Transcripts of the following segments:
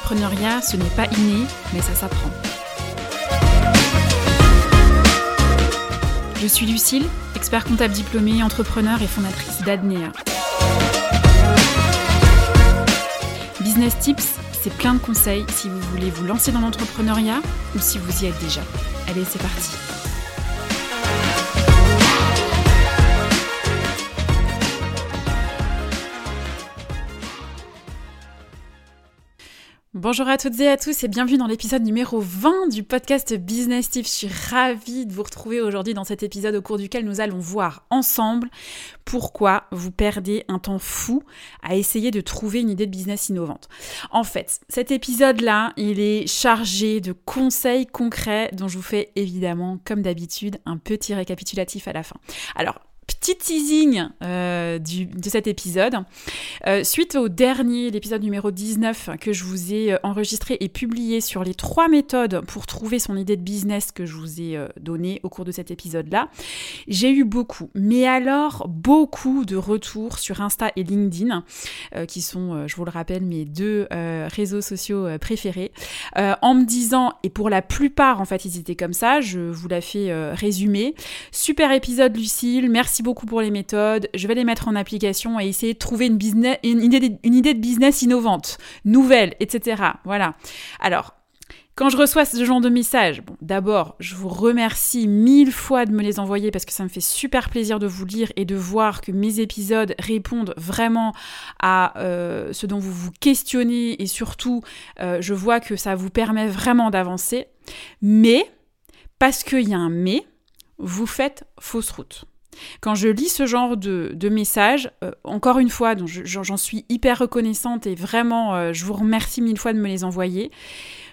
l'entrepreneuriat, ce n'est pas inné, mais ça s'apprend. Je suis Lucille, expert comptable diplômée, entrepreneur et fondatrice d'Adnea. Business Tips, c'est plein de conseils si vous voulez vous lancer dans l'entrepreneuriat ou si vous y êtes déjà. Allez, c'est parti. Bonjour à toutes et à tous et bienvenue dans l'épisode numéro 20 du podcast Business Tips. Je suis ravie de vous retrouver aujourd'hui dans cet épisode au cours duquel nous allons voir ensemble pourquoi vous perdez un temps fou à essayer de trouver une idée de business innovante. En fait, cet épisode-là, il est chargé de conseils concrets dont je vous fais évidemment, comme d'habitude, un petit récapitulatif à la fin. Alors, petit teasing de cet épisode. Suite au dernier, l'épisode numéro 19 que je vous ai enregistré et publié sur les 3 méthodes pour trouver son idée de business que je vous ai donnée au cours de cet épisode-là, j'ai eu beaucoup de retours sur Insta et LinkedIn, qui sont, je vous le rappelle, mes 2 réseaux sociaux préférés, en me disant, et pour la plupart en fait ils étaient comme ça, je vous la fais résumer, super épisode Lucille, merci beaucoup pour les méthodes, je vais les mettre en application et essayer de trouver une idée de business innovante, nouvelle, etc. Voilà. Alors, quand je reçois ce genre de messages, d'abord, je vous remercie 1000 fois de me les envoyer parce que ça me fait super plaisir de vous lire et de voir que mes épisodes répondent vraiment à ce dont vous vous questionnez et surtout, je vois que ça vous permet vraiment d'avancer. Mais, parce qu'il y a un mais, vous faites fausse route. Quand je lis ce genre de messages, encore une fois, donc j'en suis hyper reconnaissante et vraiment, je vous remercie 1000 fois de me les envoyer,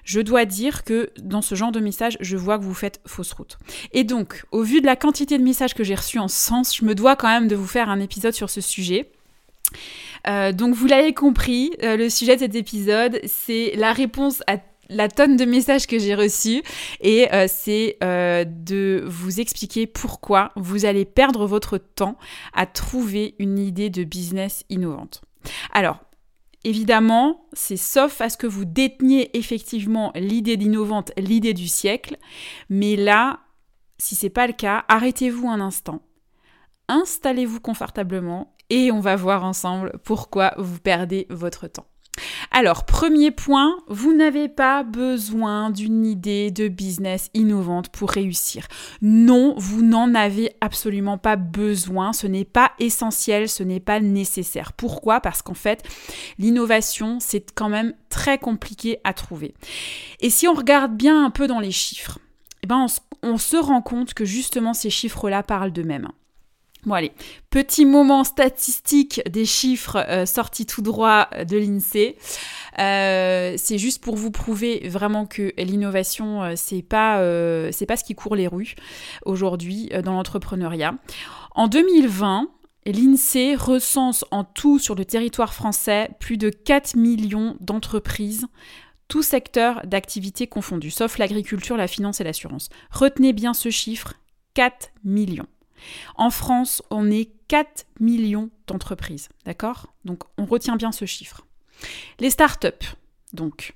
je dois dire que dans ce genre de messages, je vois que vous faites fausse route. Et donc, au vu de la quantité de messages que j'ai reçus en ce sens, je me dois quand même de vous faire un épisode sur ce sujet. Donc, vous l'avez compris, le sujet de cet épisode, c'est la réponse à la tonne de messages que j'ai reçus et c'est de vous expliquer pourquoi vous allez perdre votre temps à trouver une idée de business innovante. Alors, évidemment, c'est sauf à ce que vous déteniez effectivement l'idée d'innovante, l'idée du siècle, mais là, si c'est pas le cas, arrêtez-vous un instant, installez-vous confortablement et on va voir ensemble pourquoi vous perdez votre temps. Alors, premier point, vous n'avez pas besoin d'une idée de business innovante pour réussir. Non, vous n'en avez absolument pas besoin, ce n'est pas essentiel, ce n'est pas nécessaire. Pourquoi ? Parce qu'en fait, l'innovation, c'est quand même très compliqué à trouver. Et si on regarde bien un peu dans les chiffres, eh ben on se rend compte que justement ces chiffres-là parlent d'eux-mêmes. Bon allez, petit moment statistique des chiffres sortis tout droit de l'INSEE. C'est juste pour vous prouver vraiment que l'innovation, c'est pas ce qui court les rues aujourd'hui dans l'entrepreneuriat. En 2020, l'INSEE recense en tout sur le territoire français plus de 4 millions d'entreprises, tous secteurs d'activité confondus, sauf l'agriculture, la finance et l'assurance. Retenez bien ce chiffre, 4 millions. En France, on est 4 millions d'entreprises, d'accord ? Donc, on retient bien ce chiffre. Les startups, donc,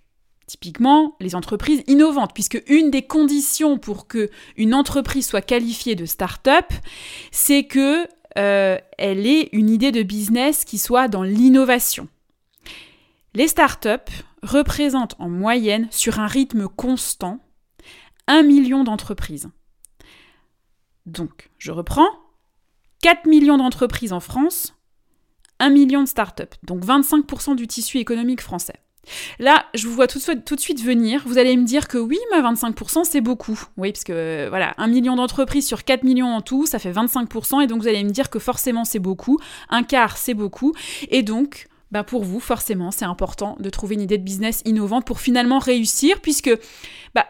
typiquement, les entreprises innovantes, puisque une des conditions pour qu'une entreprise soit qualifiée de startup, c'est qu'elle ait une idée de business qui soit dans l'innovation. Les startups représentent en moyenne, sur un rythme constant, 1 million d'entreprises. Donc, je reprends, 4 millions d'entreprises en France, 1 million de startups, donc 25% du tissu économique français. Là, je vous vois tout de suite venir, vous allez me dire que oui, mais 25% c'est beaucoup. Oui, parce que voilà, 1 million d'entreprises sur 4 millions en tout, ça fait 25%, et donc vous allez me dire que forcément c'est beaucoup, un quart c'est beaucoup, et donc... Ben pour vous, forcément, c'est important de trouver une idée de business innovante pour finalement réussir, puisque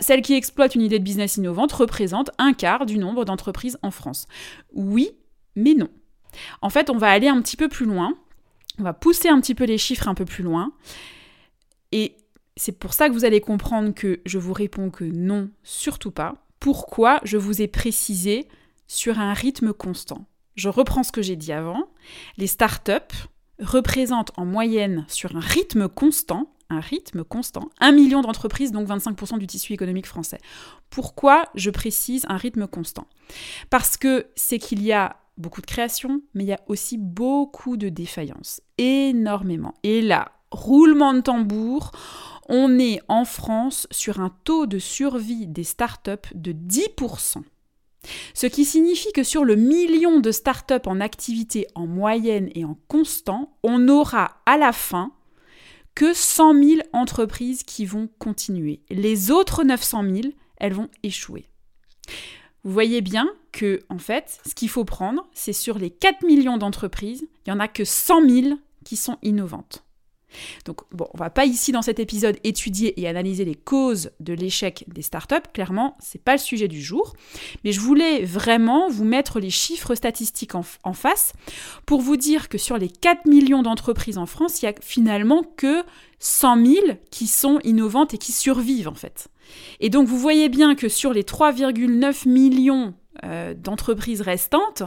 celle qui exploite une idée de business innovante représente un quart du nombre d'entreprises en France. Oui, mais non. En fait, on va aller un petit peu plus loin, on va pousser un petit peu les chiffres un peu plus loin, et c'est pour ça que vous allez comprendre que je vous réponds que non, surtout pas. Pourquoi je vous ai précisé sur un rythme constant. Je reprends ce que j'ai dit avant, les startups représentent en moyenne sur un rythme constant un rythme constant, 1 million d'entreprises, donc 25% du tissu économique français. Pourquoi je précise un rythme constant ? Parce que c'est qu'il y a beaucoup de créations, mais il y a aussi beaucoup de défaillances, énormément. Et là, roulement de tambour, on est en France sur un taux de survie des startups de 10%. Ce qui signifie que sur le million de startups en activité en moyenne et en constant, on aura à la fin que 100 000 entreprises qui vont continuer. Les autres 900 000, elles vont échouer. Vous voyez bien que, en fait, ce qu'il faut prendre, c'est sur les 4 millions d'entreprises, il n'y en a que 100 000 qui sont innovantes. Donc, bon, on ne va pas ici dans cet épisode étudier et analyser les causes de l'échec des startups. Clairement, ce n'est pas le sujet du jour. Mais je voulais vraiment vous mettre les chiffres statistiques en face pour vous dire que sur les 4 millions d'entreprises en France, il n'y a finalement que 100 000 qui sont innovantes et qui survivent en fait. Et donc, vous voyez bien que sur les 3,9 millions d'entreprises restantes,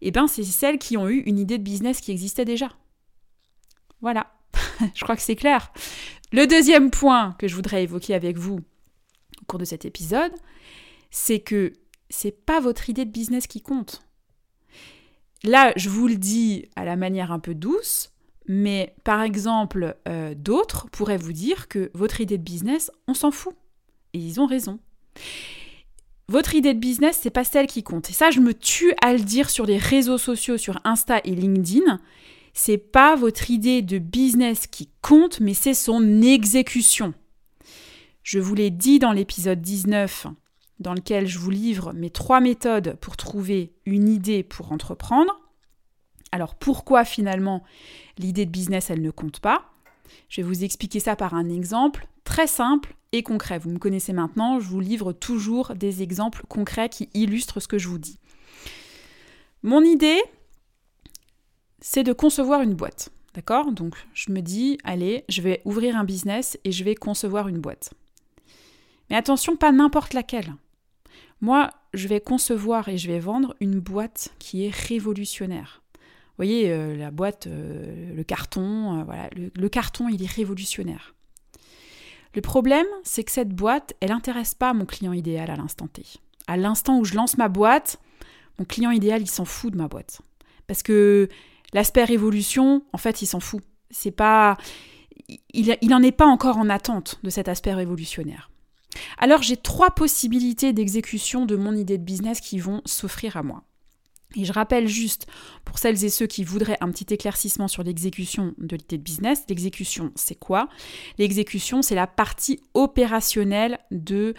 eh ben, c'est celles qui ont eu une idée de business qui existait déjà. Voilà. Je crois que c'est clair. Le deuxième point que je voudrais évoquer avec vous au cours de cet épisode, c'est que c'est pas votre idée de business qui compte. Là, je vous le dis à la manière un peu douce, mais par exemple, d'autres pourraient vous dire que votre idée de business, on s'en fout. Et ils ont raison. Votre idée de business, c'est pas celle qui compte. Et ça, je me tue à le dire sur les réseaux sociaux, sur Insta et LinkedIn. C'est pas votre idée de business qui compte, mais c'est son exécution. Je vous l'ai dit dans l'épisode 19, dans lequel je vous livre mes 3 méthodes pour trouver une idée pour entreprendre. Alors pourquoi finalement l'idée de business, elle ne compte pas ? Je vais vous expliquer ça par un exemple très simple et concret. Vous me connaissez maintenant, je vous livre toujours des exemples concrets qui illustrent ce que je vous dis. Mon idée, c'est de concevoir une boîte, d'accord ? Donc, je me dis, allez, je vais ouvrir un business et je vais concevoir une boîte. Mais attention, pas n'importe laquelle. Moi, je vais concevoir et je vais vendre une boîte qui est révolutionnaire. Vous voyez, la boîte, le carton, voilà, le carton, il est révolutionnaire. Le problème, c'est que cette boîte, elle n'intéresse pas mon client idéal à l'instant T. À l'instant où je lance ma boîte, mon client idéal, il s'en fout de ma boîte. Parce que l'aspect révolution, en fait, il s'en fout. C'est pas, il en est pas encore en attente de cet aspect révolutionnaire. Alors, j'ai 3 possibilités d'exécution de mon idée de business qui vont s'offrir à moi. Et je rappelle juste, pour celles et ceux qui voudraient un petit éclaircissement sur l'exécution de l'idée de business, l'exécution, c'est quoi ? L'exécution, c'est la partie opérationnelle de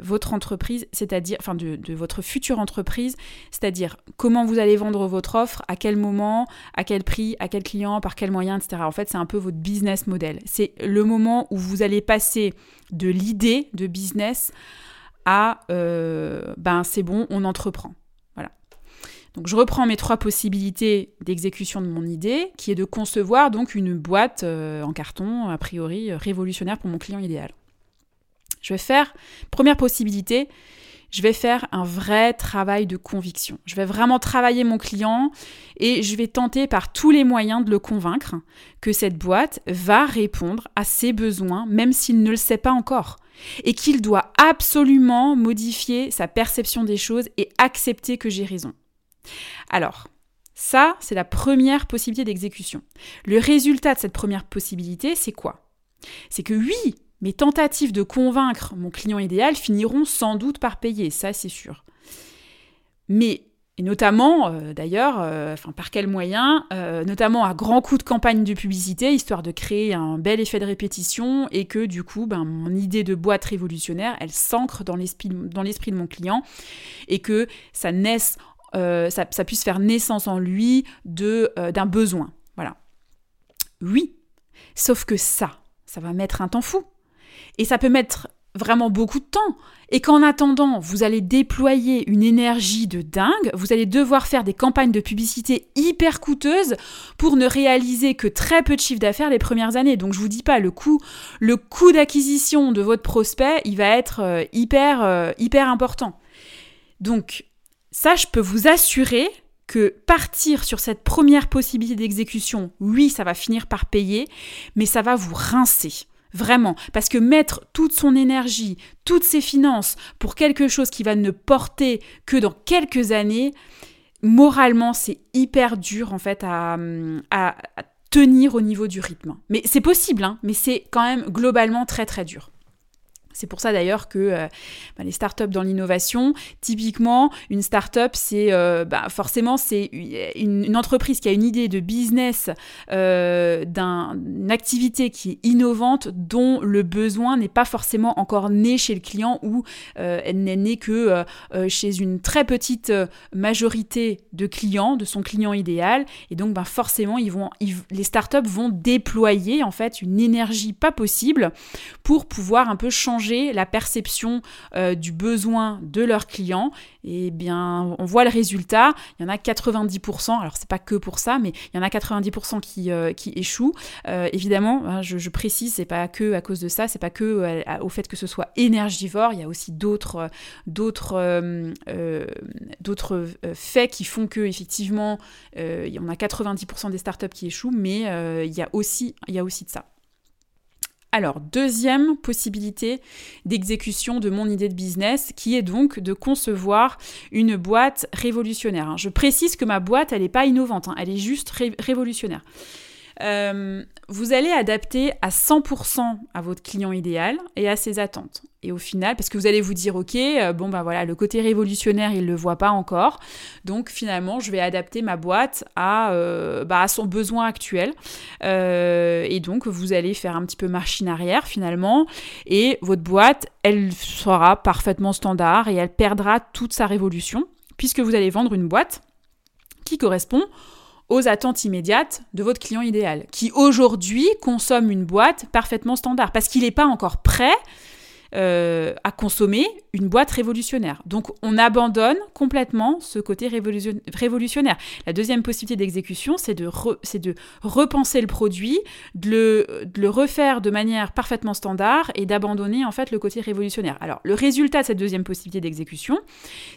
votre entreprise, c'est-à-dire, enfin, de votre future entreprise, c'est-à-dire comment vous allez vendre votre offre, à quel moment, à quel prix, à quel client, par quel moyen, etc. En fait, c'est un peu votre business model. C'est le moment où vous allez passer de l'idée de business à ben c'est bon, on entreprend. Donc, je reprends mes 3 possibilités d'exécution de mon idée, qui est de concevoir donc une boîte en carton, a priori révolutionnaire pour mon client idéal. Je vais faire, première possibilité, je vais faire un vrai travail de conviction. Je vais vraiment travailler mon client et je vais tenter par tous les moyens de le convaincre que cette boîte va répondre à ses besoins, même s'il ne le sait pas encore. Et qu'il doit absolument modifier sa perception des choses et accepter que j'ai raison. Alors, ça, c'est la première possibilité d'exécution. Le résultat de cette première possibilité, c'est quoi ? C'est que oui, mes tentatives de convaincre mon client idéal finiront sans doute par payer, ça c'est sûr. Mais, et notamment, d'ailleurs, par quels moyens ? Notamment à grands coups de campagne de publicité, histoire de créer un bel effet de répétition et que du coup, mon idée de boîte révolutionnaire, elle s'ancre dans l'esprit de mon client et que ça naisse ça puisse faire naissance en lui d'un besoin. Voilà. Oui, sauf que ça va mettre un temps fou. Et ça peut mettre vraiment beaucoup de temps. Et qu'en attendant, vous allez déployer une énergie de dingue, vous allez devoir faire des campagnes de publicité hyper coûteuses pour ne réaliser que très peu de chiffre d'affaires les premières années. Donc, je vous dis pas, le coût d'acquisition de votre prospect, il va être hyper important. Donc, ça, je peux vous assurer que partir sur cette première possibilité d'exécution, oui, ça va finir par payer, mais ça va vous rincer. Vraiment, parce que mettre toute son énergie, toutes ses finances pour quelque chose qui va ne porter que dans quelques années, moralement, c'est hyper dur en fait à tenir au niveau du rythme. Mais c'est possible, hein, mais c'est quand même globalement très très dur. C'est pour ça d'ailleurs que les startups dans l'innovation, typiquement, une startup, c'est forcément c'est une entreprise qui a une idée de business, d'une activité qui est innovante, dont le besoin n'est pas forcément encore né chez le client ou elle n'est née que chez une très petite majorité de clients, de son client idéal. Et donc, forcément, les startups vont déployer en fait une énergie pas possible pour pouvoir un peu changer la perception du besoin de leurs clients. Et bien, on voit le résultat. Il y en a 90%, alors c'est pas que pour ça, mais il y en a 90% qui échouent. Évidemment, hein, je précise, c'est pas que à cause de ça, c'est pas que au fait que ce soit énergivore. Il y a aussi d'autres faits qui font que effectivement, il y en a 90% des startups qui échouent, mais il y a aussi de ça. Alors, deuxième possibilité d'exécution de mon idée de business, qui est donc de concevoir une boîte révolutionnaire. Je précise que ma boîte, elle n'est pas innovante, hein, elle est juste révolutionnaire. Vous allez adapter à 100% à votre client idéal et à ses attentes. Et au final, parce que vous allez vous dire, ok, le côté révolutionnaire, il ne le voit pas encore. Donc finalement, je vais adapter ma boîte à son besoin actuel. Et donc, vous allez faire un petit peu marche arrière finalement. Et votre boîte, elle sera parfaitement standard et elle perdra toute sa révolution puisque vous allez vendre une boîte qui correspond aux attentes immédiates de votre client idéal, qui aujourd'hui consomme une boîte parfaitement standard, parce qu'il n'est pas encore prêt à consommer une boîte révolutionnaire. Donc on abandonne complètement ce côté révolutionnaire. La deuxième possibilité d'exécution, c'est de repenser le produit, de le refaire de manière parfaitement standard et d'abandonner en fait le côté révolutionnaire. Alors le résultat de cette deuxième possibilité d'exécution,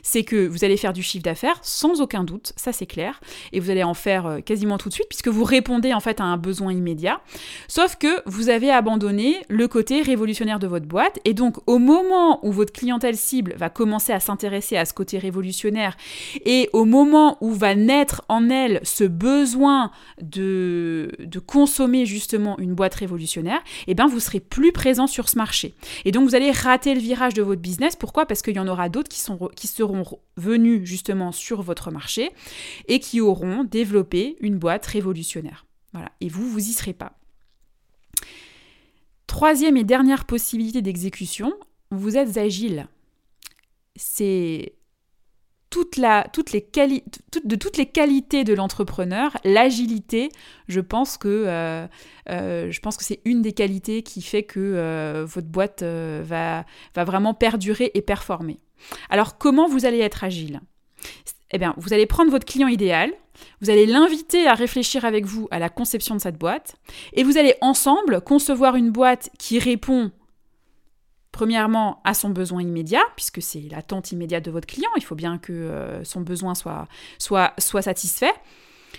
c'est que vous allez faire du chiffre d'affaires sans aucun doute, ça c'est clair, et vous allez en faire quasiment tout de suite puisque vous répondez en fait à un besoin immédiat, sauf que vous avez abandonné le côté révolutionnaire de votre boîte et donc au moment où votre client cible va commencer à s'intéresser à ce côté révolutionnaire et au moment où va naître en elle ce besoin de consommer justement une boîte révolutionnaire, et bien vous serez plus présent sur ce marché. Et donc vous allez rater le virage de votre business. Pourquoi ? Parce qu'il y en aura d'autres qui seront venus justement sur votre marché et qui auront développé une boîte révolutionnaire. Voilà. Et vous y serez pas. Troisième et dernière possibilité d'exécution, vous êtes agile. C'est toutes les qualités de l'entrepreneur, l'agilité, je pense que c'est une des qualités qui fait que votre boîte va vraiment perdurer et performer. Alors comment vous allez être agile ? Eh bien, vous allez prendre votre client idéal, vous allez l'inviter à réfléchir avec vous à la conception de cette boîte et vous allez ensemble concevoir une boîte qui répond premièrement, à son besoin immédiat, puisque c'est l'attente immédiate de votre client, il faut bien que son besoin soit satisfait,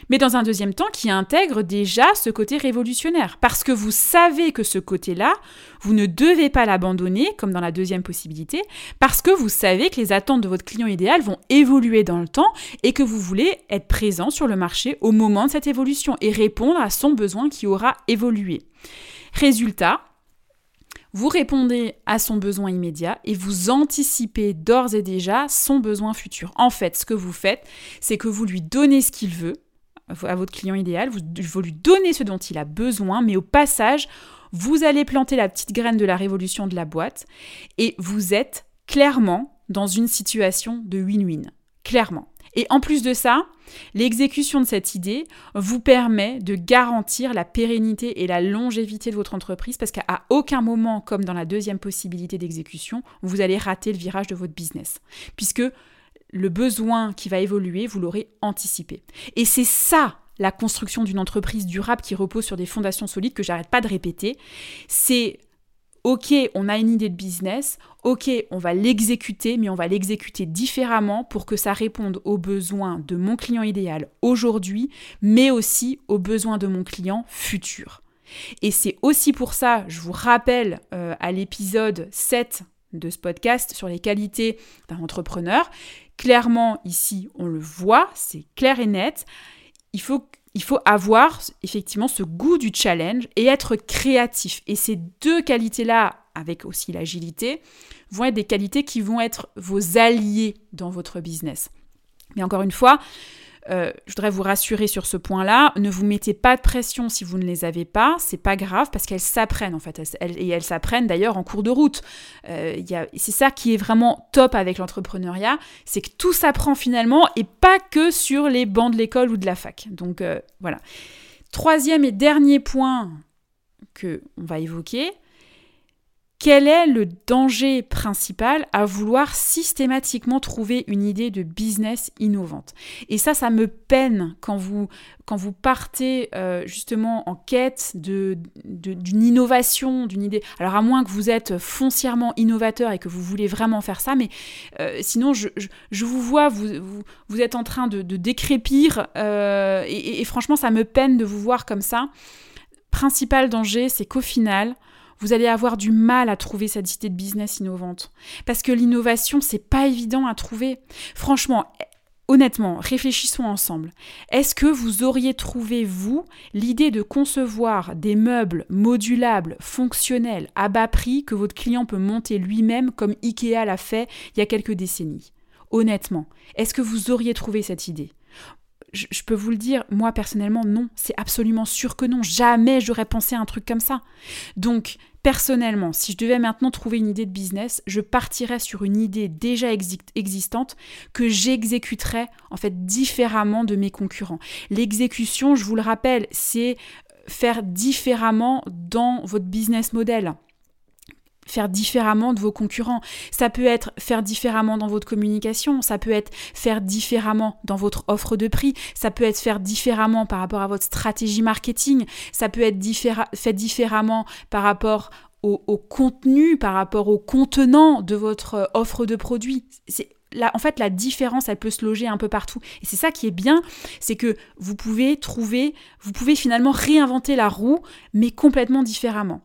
mais dans un deuxième temps, qui intègre déjà ce côté révolutionnaire, parce que vous savez que ce côté-là, vous ne devez pas l'abandonner, comme dans la deuxième possibilité, parce que vous savez que les attentes de votre client idéal vont évoluer dans le temps et que vous voulez être présent sur le marché au moment de cette évolution et répondre à son besoin qui aura évolué. Résultat, vous répondez à son besoin immédiat et vous anticipez d'ores et déjà son besoin futur. En fait, ce que vous faites, c'est que vous lui donnez ce qu'il veut à votre client idéal, vous lui donnez ce dont il a besoin, mais au passage, vous allez planter la petite graine de la révolution de la boîte et vous êtes clairement dans une situation de win-win, clairement. Et en plus de ça, l'exécution de cette idée vous permet de garantir la pérennité et la longévité de votre entreprise parce qu'à aucun moment, comme dans la deuxième possibilité d'exécution, vous allez rater le virage de votre business puisque le besoin qui va évoluer, vous l'aurez anticipé. Et c'est ça la construction d'une entreprise durable qui repose sur des fondations solides que j'arrête pas de répéter. C'est ok, on a une idée de business, ok, on va l'exécuter, mais on va l'exécuter différemment pour que ça réponde aux besoins de mon client idéal aujourd'hui, mais aussi aux besoins de mon client futur. Et c'est aussi pour ça, je vous rappelle à l'épisode 7 de ce podcast sur les qualités d'un entrepreneur. Clairement, ici, on le voit, c'est clair et net. Il faut avoir effectivement ce goût du challenge et être créatif. Et ces deux qualités-là, avec aussi l'agilité, vont être des qualités qui vont être vos alliés dans votre business. Mais encore une fois, je voudrais vous rassurer sur ce point-là. Ne vous mettez pas de pression si vous ne les avez pas. C'est pas grave parce qu'elles s'apprennent en fait. Elles s'apprennent d'ailleurs en cours de route. C'est ça qui est vraiment top avec l'entrepreneuriat. C'est que tout s'apprend finalement et pas que sur les bancs de l'école ou de la fac. Donc voilà. Troisième et dernier point qu'on va évoquer. Quel est le danger principal à vouloir systématiquement trouver une idée de business innovante ? Et ça me peine quand vous partez justement en quête d'une innovation, d'une idée. Alors à moins que vous êtes foncièrement innovateur et que vous voulez vraiment faire ça, mais sinon je vous vois, vous êtes en train de décrépir et franchement ça me peine de vous voir comme ça. Principal danger, c'est qu'au final, vous allez avoir du mal à trouver cette idée de business innovante. Parce que l'innovation, c'est pas évident à trouver. Franchement, honnêtement, réfléchissons ensemble. Est-ce que vous auriez trouvé, vous, l'idée de concevoir des meubles modulables, fonctionnels, à bas prix, que votre client peut monter lui-même, comme Ikea l'a fait il y a quelques décennies ? Honnêtement, est-ce que vous auriez trouvé cette idée ? Je peux vous le dire, moi personnellement, non, c'est absolument sûr que non. Jamais j'aurais pensé à un truc comme ça. Donc, personnellement, si je devais maintenant trouver une idée de business, je partirais sur une idée déjà existante que j'exécuterais en fait différemment de mes concurrents. L'exécution, je vous le rappelle, c'est faire différemment dans votre business model. Faire différemment de vos concurrents. Ça peut être faire différemment dans votre communication, ça peut être faire différemment dans votre offre de prix, ça peut être faire différemment par rapport à votre stratégie marketing, ça peut être fait différemment par rapport au contenu, par rapport au contenant de votre offre de produit. En fait, la différence, elle peut se loger un peu partout. Et c'est ça qui est bien, c'est que vous pouvez finalement réinventer la roue, mais complètement différemment.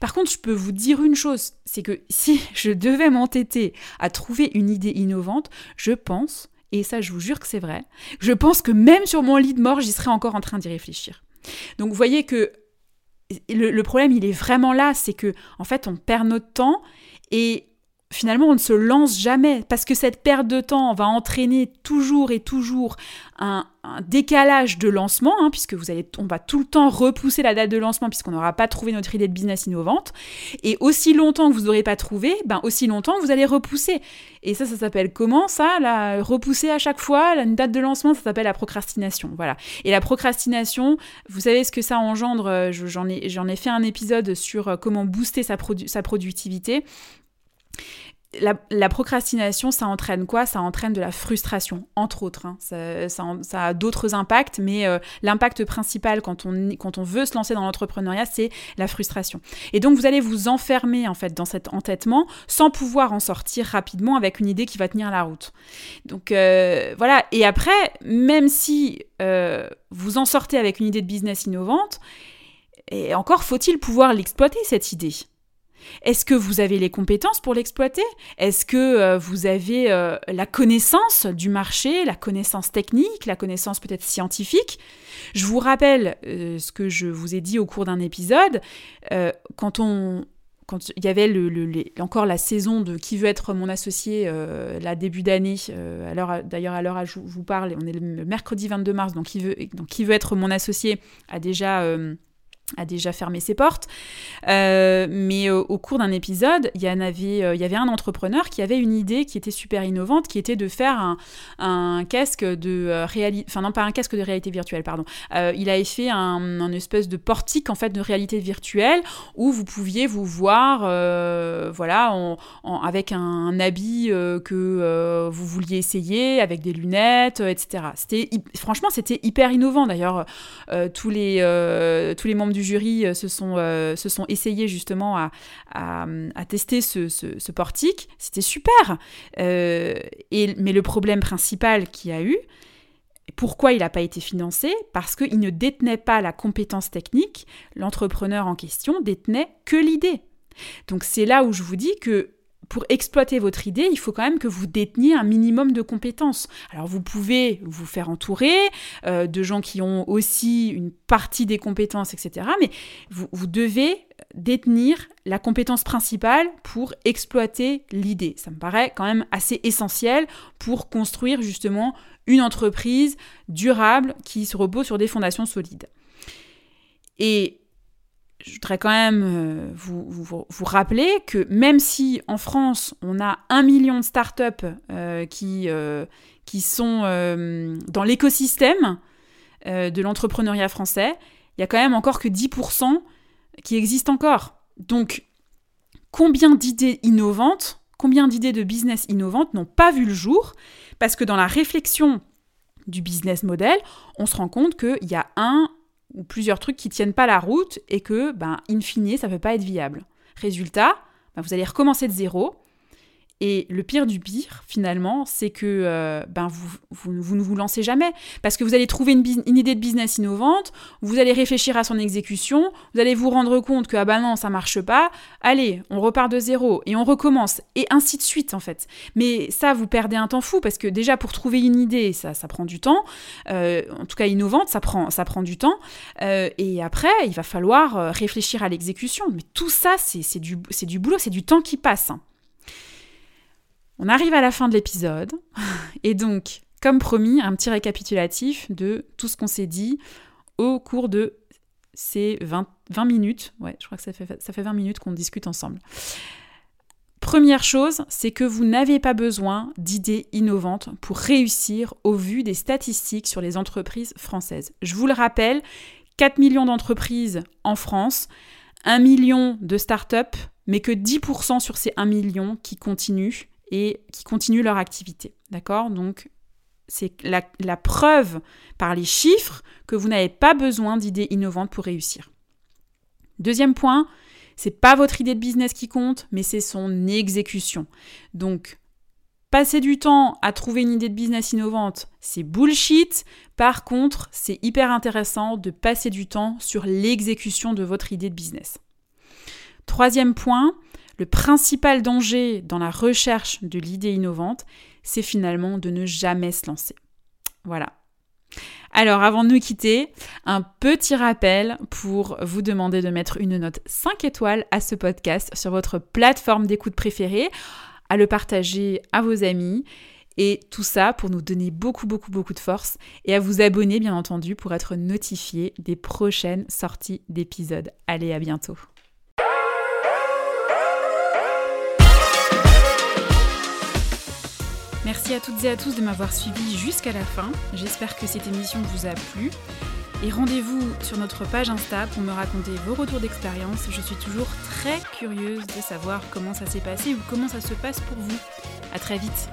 Par contre, je peux vous dire une chose, c'est que si je devais m'entêter à trouver une idée innovante, je pense, et ça je vous jure que c'est vrai, je pense que même sur mon lit de mort, j'y serais encore en train d'y réfléchir. Donc vous voyez que le problème, il est vraiment là, c'est que en fait, on perd notre temps et finalement, on ne se lance jamais parce que cette perte de temps va entraîner toujours et toujours un décalage de lancement, puisque on va tout le temps repousser la date de lancement puisqu'on n'aura pas trouvé notre idée de business innovante. Et aussi longtemps que vous n'aurez pas trouvé, aussi longtemps vous allez repousser. Et ça s'appelle comment ça ? Repousser à chaque fois une date de lancement, ça s'appelle la procrastination. Voilà. Et la procrastination, vous savez ce que ça engendre. J'en ai fait un épisode sur comment booster sa productivité. La procrastination, ça entraîne quoi ? Ça entraîne de la frustration, entre autres. Ça a d'autres impacts, mais l'impact principal quand on veut se lancer dans l'entrepreneuriat, c'est la frustration. Et donc, vous allez vous enfermer en fait dans cet entêtement sans pouvoir en sortir rapidement avec une idée qui va tenir la route. Donc, voilà. Et après, même si vous en sortez avec une idée de business innovante, et encore faut-il pouvoir l'exploiter, cette idée ? Est-ce que vous avez les compétences pour l'exploiter ? Est-ce que vous avez la connaissance du marché, la connaissance technique, la connaissance peut-être scientifique ? Je vous rappelle ce que je vous ai dit au cours d'un épisode. Quand il y avait encore la saison de Qui veut être mon associé, début d'année, d'ailleurs à l'heure où je vous parle, on est le mercredi 22 mars, donc Qui veut être mon associé a déjà fermé ses portes, mais au cours d'un épisode, il y avait un entrepreneur qui avait une idée qui était super innovante, qui était de faire un casque de réalité, enfin non pas un casque de réalité virtuelle, pardon. Il avait fait un espèce de portique en fait de réalité virtuelle où vous pouviez vous voir, avec un habit que vous vouliez essayer, avec des lunettes, etc. Franchement, c'était hyper innovant. D'ailleurs, tous les membres du du jury se sont essayés justement à tester ce portique. C'était super. Mais le problème principal qu'il y a eu, pourquoi il n'a pas été financé ? Parce qu'il ne détenait pas la compétence technique. L'entrepreneur en question détenait que l'idée. Donc c'est là où je vous dis que pour exploiter votre idée, il faut quand même que vous déteniez un minimum de compétences. Alors vous pouvez vous faire entourer de gens qui ont aussi une partie des compétences, etc. Mais vous devez détenir la compétence principale pour exploiter l'idée. Ça me paraît quand même assez essentiel pour construire justement une entreprise durable qui se repose sur des fondations solides. Et je voudrais quand même vous rappeler que même si en France, on a 1 million de startups qui sont dans l'écosystème de l'entrepreneuriat français, il n'y a quand même encore que 10% qui existent encore. Donc, combien d'idées innovantes, combien d'idées de business innovantes n'ont pas vu le jour ? Parce que dans la réflexion du business model, on se rend compte qu'il y a ou plusieurs trucs qui ne tiennent pas la route et que, in fine, ça ne peut pas être viable. Résultat, vous allez recommencer de zéro. Et le pire du pire, finalement, c'est que vous ne vous lancez jamais. Parce que vous allez trouver une idée de business innovante, vous allez réfléchir à son exécution, vous allez vous rendre compte que ça ne marche pas, allez, on repart de zéro et on recommence. Et ainsi de suite, en fait. Mais ça, vous perdez un temps fou parce que déjà, pour trouver une idée, ça prend du temps. En tout cas, innovante, ça prend du temps. Et après, il va falloir réfléchir à l'exécution. Mais tout ça, c'est du boulot, c'est du temps qui passe. On arrive à la fin de l'épisode et donc, comme promis, un petit récapitulatif de tout ce qu'on s'est dit au cours de ces 20 minutes. Ouais, je crois que ça fait 20 minutes qu'on discute ensemble. Première chose, c'est que vous n'avez pas besoin d'idées innovantes pour réussir au vu des statistiques sur les entreprises françaises. Je vous le rappelle, 4 millions d'entreprises en France, 1 million de startups, mais que 10% sur ces 1 million qui continuent leur activité, d'accord ? Donc, c'est la preuve par les chiffres que vous n'avez pas besoin d'idées innovantes pour réussir. Deuxième point, c'est pas votre idée de business qui compte, mais c'est son exécution. Donc, passer du temps à trouver une idée de business innovante, c'est bullshit. Par contre, c'est hyper intéressant de passer du temps sur l'exécution de votre idée de business. Troisième point, le principal danger dans la recherche de l'idée innovante, c'est finalement de ne jamais se lancer. Voilà. Alors, avant de nous quitter, un petit rappel pour vous demander de mettre une note 5 étoiles à ce podcast sur votre plateforme d'écoute préférée, à le partager à vos amis et tout ça pour nous donner beaucoup, beaucoup, beaucoup de force et à vous abonner, bien entendu, pour être notifié des prochaines sorties d'épisodes. Allez, à bientôt. Merci à toutes et à tous de m'avoir suivi jusqu'à la fin. J'espère que cette émission vous a plu. Et rendez-vous sur notre page Insta pour me raconter vos retours d'expérience. Je suis toujours très curieuse de savoir comment ça s'est passé ou comment ça se passe pour vous. À très vite.